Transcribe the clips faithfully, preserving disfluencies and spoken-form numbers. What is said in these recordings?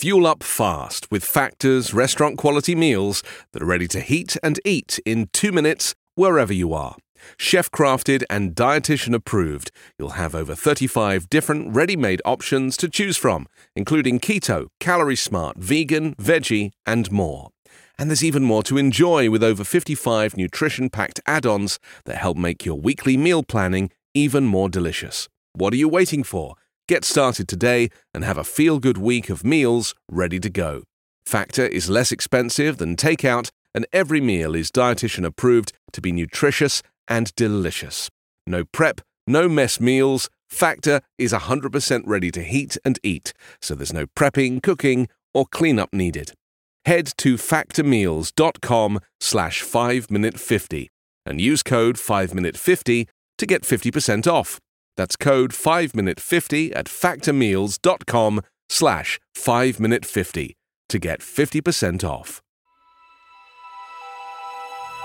Fuel up fast with Factor's restaurant-quality meals that are ready to heat and eat in two minutes wherever you are. Chef-crafted and dietitian-approved, you'll have over thirty-five different ready-made options to choose from, including keto, calorie-smart, vegan, veggie, and more. And there's even more to enjoy with over fifty-five nutrition-packed add-ons that help make your weekly meal planning even more delicious. What are you waiting for? Get started today and have a feel-good week of meals ready to go. Factor is less expensive than takeout, and every meal is dietitian approved to be nutritious and delicious. No prep, no mess meals. Factor is one hundred percent ready to heat and eat, so there's no prepping, cooking, or cleanup needed. Head to factor meals dot com slash five minute fifty and use code five minute fifty to get fifty percent off. That's code five minute fifty at factor meals dot com slash five minute fifty to get fifty percent off.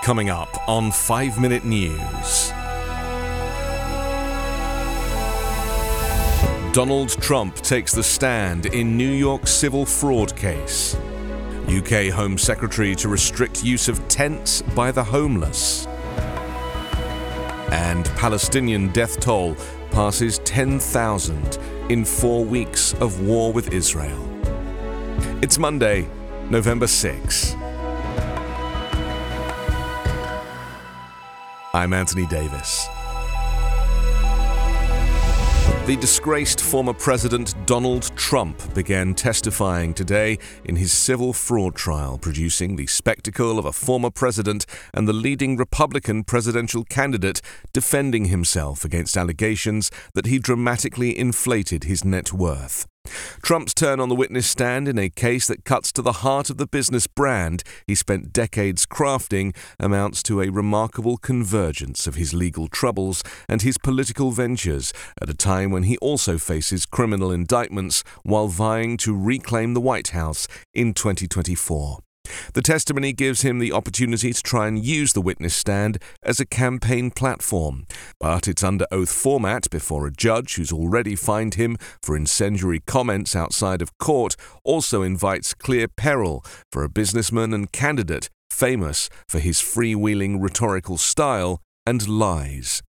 Coming up on Five Minute News. Donald Trump takes the stand in New York civil fraud case. U K Home Secretary to restrict use of tents by the homeless. And Palestinian death toll passes ten thousand in four weeks of war with Israel. It's Monday, November sixth. I'm Anthony Davis. The disgraced former President Donald Trump began testifying today in his civil fraud trial, producing the spectacle of a former president and the leading Republican presidential candidate defending himself against allegations that he dramatically inflated his net worth. Trump's turn on the witness stand in a case that cuts to the heart of the business brand he spent decades crafting amounts to a remarkable convergence of his legal troubles and his political ventures at a time when he also faces criminal indictments while vying to reclaim the White House in twenty twenty-four. The testimony gives him the opportunity to try and use the witness stand as a campaign platform, but it's under oath format before a judge who's already fined him for incendiary comments outside of court also invites clear peril for a businessman and candidate famous for his freewheeling rhetorical style and lies.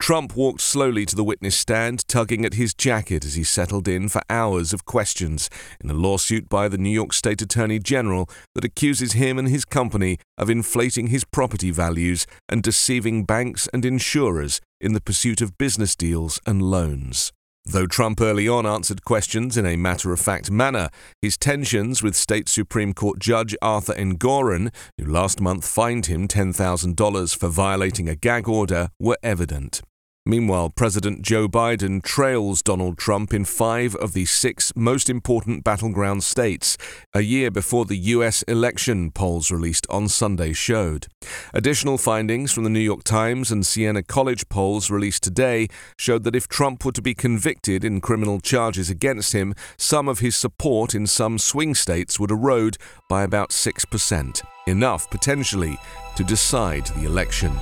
Trump walked slowly to the witness stand, tugging at his jacket as he settled in for hours of questions in a lawsuit by the New York State Attorney General that accuses him and his company of inflating his property values and deceiving banks and insurers in the pursuit of business deals and loans. Though Trump early on answered questions in a matter-of-fact manner, his tensions with State Supreme Court Judge Arthur Engoron, who last month fined him ten thousand dollars for violating a gag order, were evident. Meanwhile, President Joe Biden trails Donald Trump in five of the six most important battleground states, a year before the U S election polls released on Sunday showed. Additional findings from the New York Times and Siena College polls released today showed that if Trump were to be convicted in criminal charges against him, some of his support in some swing states would erode by about six percent, enough potentially to decide the election.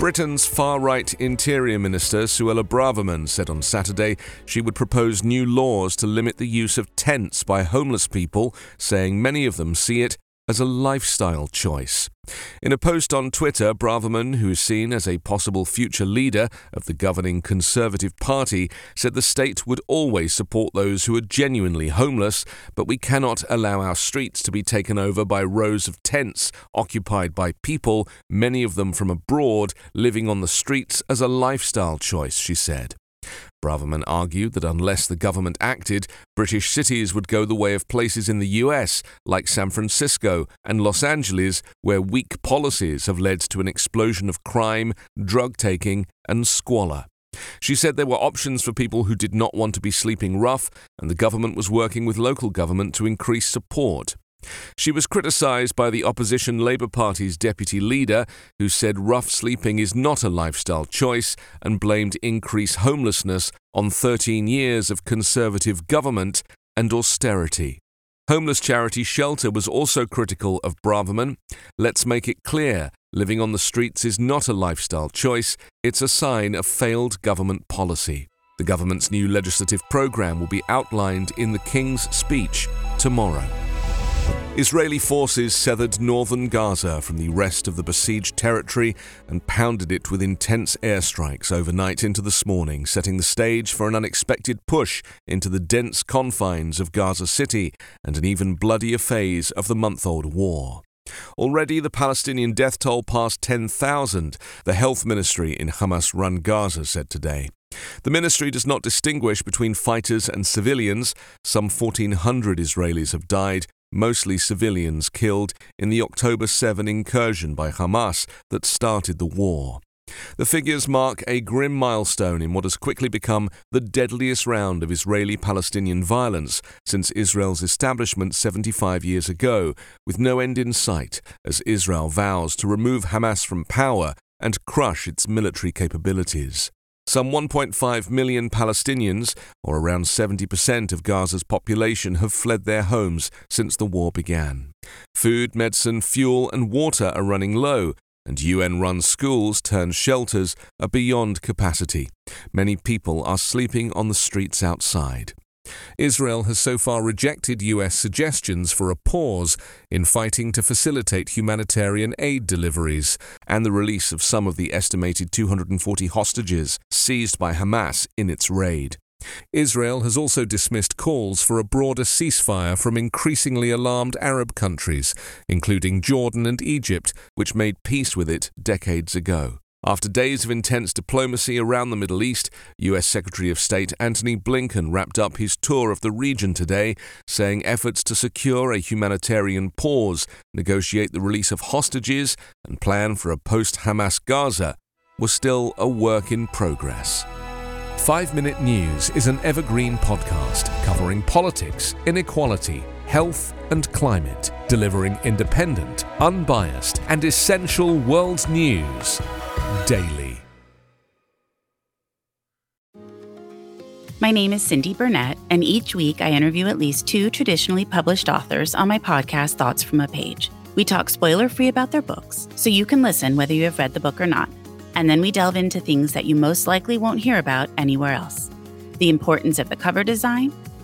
Britain's far-right Interior Minister Suella Braverman said on Saturday she would propose new laws to limit the use of tents by homeless people, saying many of them see it as a lifestyle choice. In a post on Twitter, Braverman, who is seen as a possible future leader of the governing Conservative Party, said the state would always support those who are genuinely homeless, but we cannot allow our streets to be taken over by rows of tents occupied by people, many of them from abroad, living on the streets as a lifestyle choice, she said. Braverman argued that unless the government acted, British cities would go the way of places in the U S, like San Francisco and Los Angeles, where weak policies have led to an explosion of crime, drug-taking and squalor. She said there were options for people who did not want to be sleeping rough, and the government was working with local government to increase support. She was criticised by the opposition Labour Party's deputy leader, who said rough sleeping is not a lifestyle choice and blamed increased homelessness on thirteen years of Conservative government and austerity. Homeless charity Shelter was also critical of Braverman. Let's make it clear, living on the streets is not a lifestyle choice, it's a sign of failed government policy. The government's new legislative program will be outlined in the King's speech tomorrow. Israeli forces severed northern Gaza from the rest of the besieged territory and pounded it with intense airstrikes overnight into this morning, setting the stage for an unexpected push into the dense confines of Gaza City and an even bloodier phase of the month-old war. Already, the Palestinian death toll passed ten thousand, the health ministry in Hamas-run Gaza said today. The ministry does not distinguish between fighters and civilians. Some fourteen hundred Israelis have died, mostly civilians killed, in the October seventh incursion by Hamas that started the war. The figures mark a grim milestone in what has quickly become the deadliest round of Israeli-Palestinian violence since Israel's establishment seventy-five years ago, with no end in sight as Israel vows to remove Hamas from power and crush its military capabilities. Some one point five million Palestinians, or around seventy percent of Gaza's population, have fled their homes since the war began. Food, medicine, fuel and water are running low, and U N-run schools turned shelters are beyond capacity. Many people are sleeping on the streets outside. Israel has so far rejected U S suggestions for a pause in fighting to facilitate humanitarian aid deliveries and the release of some of the estimated two hundred forty hostages seized by Hamas in its raid. Israel has also dismissed calls for a broader ceasefire from increasingly alarmed Arab countries, including Jordan and Egypt, which made peace with it decades ago. After days of intense diplomacy around the Middle East, U S Secretary of State Antony Blinken wrapped up his tour of the region today, saying efforts to secure a humanitarian pause, negotiate the release of hostages, and plan for a post-Hamas Gaza were still a work in progress. Five Minute News is an evergreen podcast covering politics, inequality, health and climate, delivering independent, unbiased and essential world news daily. My name is Cindy Burnett, and each week I interview at least two traditionally published authors on my podcast, Thoughts from a Page. We talk spoiler-free about their books, so you can listen whether you have read the book or not. And then we delve into things that you most likely won't hear about anywhere else. The importance of the cover design,